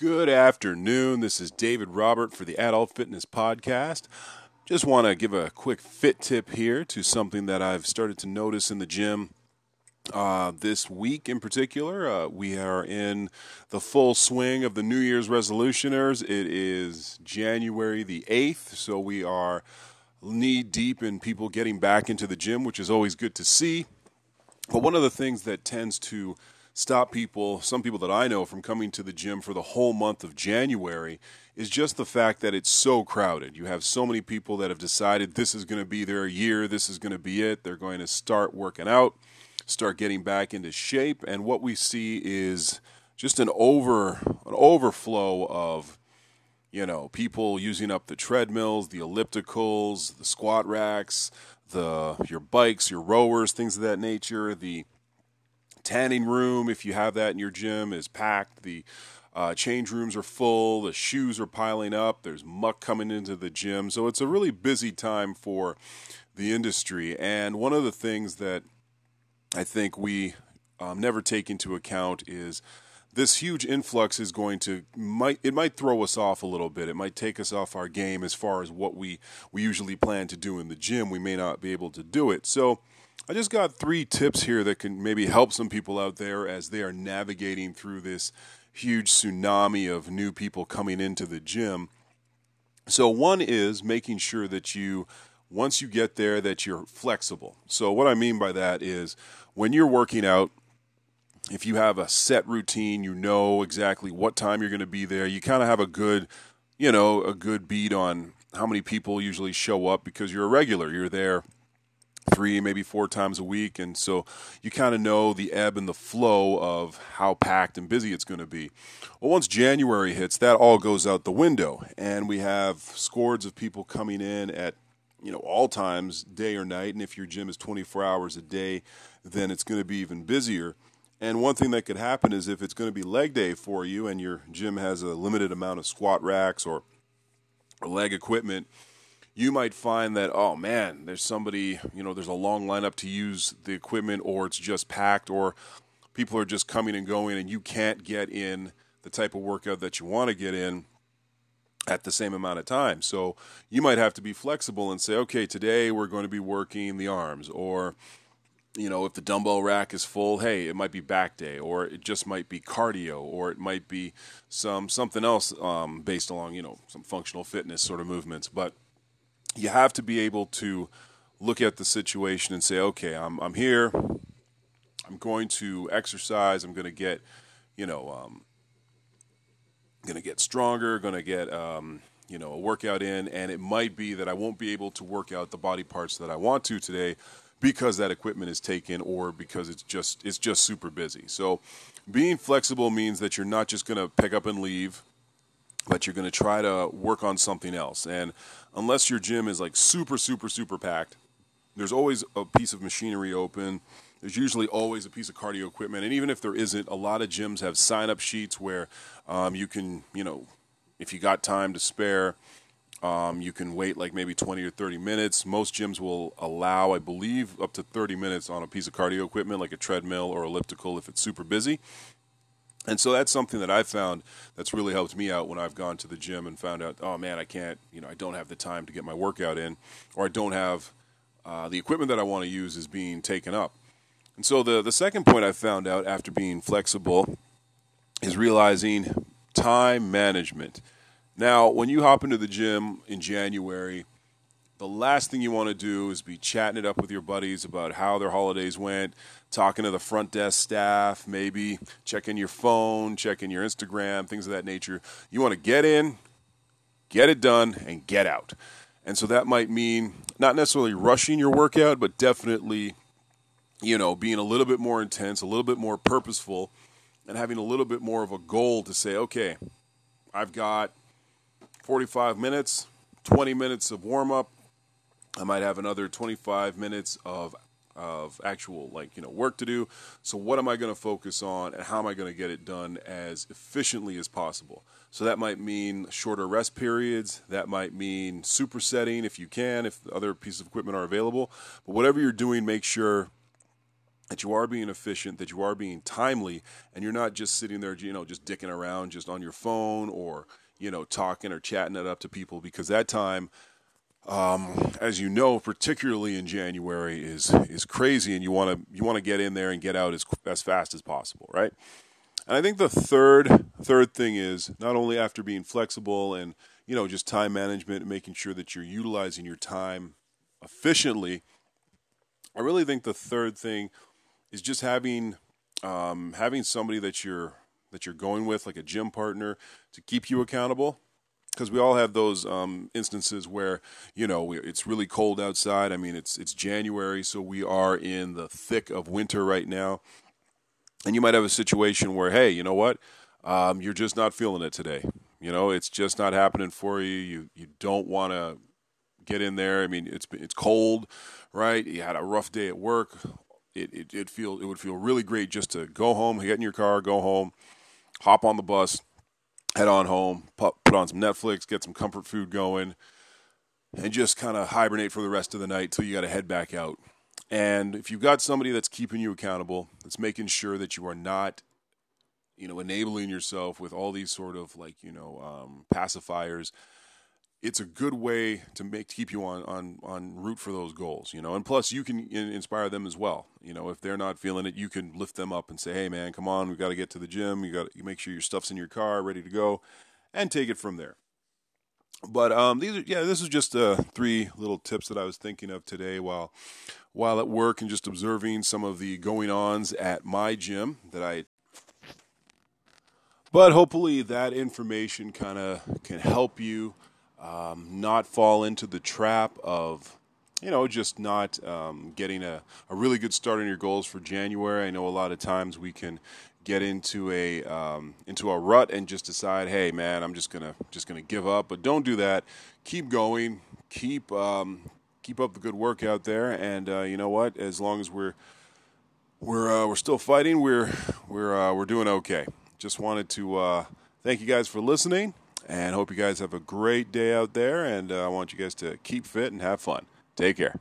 Good afternoon. This is David Robert for the Adult Fitness Podcast. Just want to give a quick fit tip here to something that I've started to notice in the gym this week in particular. We are in the full swing of the New Year's resolutioners. It is January the 8th, so we are knee deep in people getting back into the gym, which is always good to see. But one of the things that tends to stop people, some people that I know, from coming to the gym for the whole month of January is just the fact that it's so crowded. You have so many people that have decided this is going to be their year, this is going to be it. They're going to start working out, start getting back into shape, and what we see is just an overflow of, you know, people using up the treadmills, the ellipticals, the squat racks, your bikes, your rowers, things of that nature. The tanning room, if you have that in your gym, is packed. The change rooms are full. The shoes are piling up. There's muck coming into the gym. So it's a really busy time for the industry. And one of the things that I think we never take into account is this huge influx is going to, might throw us off a little bit. It might take us off our game as far as what we usually plan to do in the gym. We may not be able to do it. So I just got 3 tips here that can maybe help some people out there as they are navigating through this huge tsunami of new people coming into the gym. So one is making sure that you, once you get there, that you're flexible. So what I mean by that is when you're working out, if you have a set routine, you know exactly what time you're going to be there. You kind of have a good beat on how many people usually show up because you're a regular. You're there 3, maybe 4 times a week, and so you kind of know the ebb and the flow of how packed and busy it's going to be. Well, once January hits, that all goes out the window, and we have scores of people coming in at, you know, all times, day or night, and if your gym is 24 hours a day, then it's going to be even busier. And one thing that could happen is if it's going to be leg day for you and your gym has a limited amount of squat racks or leg equipment, you might find that, oh man, there's somebody, you know, there's a long lineup to use the equipment, or it's just packed, or people are just coming and going and you can't get in the type of workout that you want to get in at the same amount of time. So you might have to be flexible and say, okay, today we're going to be working the arms, or, you know, if the dumbbell rack is full, hey, it might be back day, or it just might be cardio, or it might be something else based along, you know, some functional fitness sort of movements. But you have to be able to look at the situation and say, okay, I'm here, I'm going to exercise, I'm going to get, you know, going to get stronger, going to get, you know, a workout in, and it might be that I won't be able to work out the body parts that I want to today because that equipment is taken, or because it's just super busy. So being flexible means that you're not just going to pick up and leave, but you're going to try to work on something else. And unless your gym is like super, super, super packed, there's always a piece of machinery open. There's usually always a piece of cardio equipment. And even if there isn't, a lot of gyms have sign-up sheets where you can, you know, if you got time to spare, you can wait like maybe 20 or 30 minutes. Most gyms will allow, I believe, up to 30 minutes on a piece of cardio equipment like a treadmill or elliptical if it's super busy. And so that's something that I found that's really helped me out when I've gone to the gym and found out, oh man, I can't, you know, I don't have the time to get my workout in, or I don't have the equipment that I want to use is being taken up. And so the second point I found out after being flexible is realizing time management. Now, when you hop into the gym in January, the last thing you want to do is be chatting it up with your buddies about how their holidays went, talking to the front desk staff, maybe checking your phone, checking your Instagram, things of that nature. You want to get in, get it done, and get out. And so that might mean not necessarily rushing your workout, but definitely, you know, being a little bit more intense, a little bit more purposeful, and having a little bit more of a goal to say, okay, I've got 45 minutes, 20 minutes of warm-up, I might have another 25 minutes of actual, like, you know, work to do. So what am I going to focus on, and how am I going to get it done as efficiently as possible? So that might mean shorter rest periods. That might mean supersetting if you can, if other pieces of equipment are available. But whatever you're doing, make sure that you are being efficient, that you are being timely, and you're not just sitting there, you know, just dicking around just on your phone or, you know, talking or chatting it up to people, because that time, as you know, particularly in January, is crazy, and you want to get in there and get out as fast as possible, right? And I think the third thing is, not only after being flexible and, you know, just time management and making sure that you're utilizing your time efficiently, I really think the third thing is just having somebody that you're going with, like a gym partner, to keep you accountable. Because we all have those instances where, you know, it's really cold outside. I mean, it's January, so we are in the thick of winter right now. And you might have a situation where, hey, you know what? You're just not feeling it today. You know, it's just not happening for you. You don't want to get in there. I mean, it's cold, right? You had a rough day at work. It would feel really great just to go home, get in your car, go home, hop on the bus, head on home, put on some Netflix, get some comfort food going, and just kind of hibernate for the rest of the night till you got to head back out. And if you've got somebody that's keeping you accountable, that's making sure that you are not, you know, enabling yourself with all these sort of, like, you know, pacifiers, it's a good way to keep you on route for those goals, you know. And plus, you can inspire them as well. You know, if they're not feeling it, you can lift them up and say, "Hey, man, come on, we've got to get to the gym. You make sure your stuff's in your car, ready to go," and take it from there. But this is just three little tips that I was thinking of today while at work and just observing some of the going-ons at my gym that I. But hopefully, that information kind of can help you. Not fall into the trap of, you know, just not getting a really good start on your goals for January. I know a lot of times we can get into a rut and just decide, hey, man, I'm just gonna give up. But don't do that. Keep going. Keep up the good work out there. And you know what? As long as we're still fighting, we're doing okay. Just wanted to thank you guys for listening. And hope you guys have a great day out there. And I want you guys to keep fit and have fun. Take care.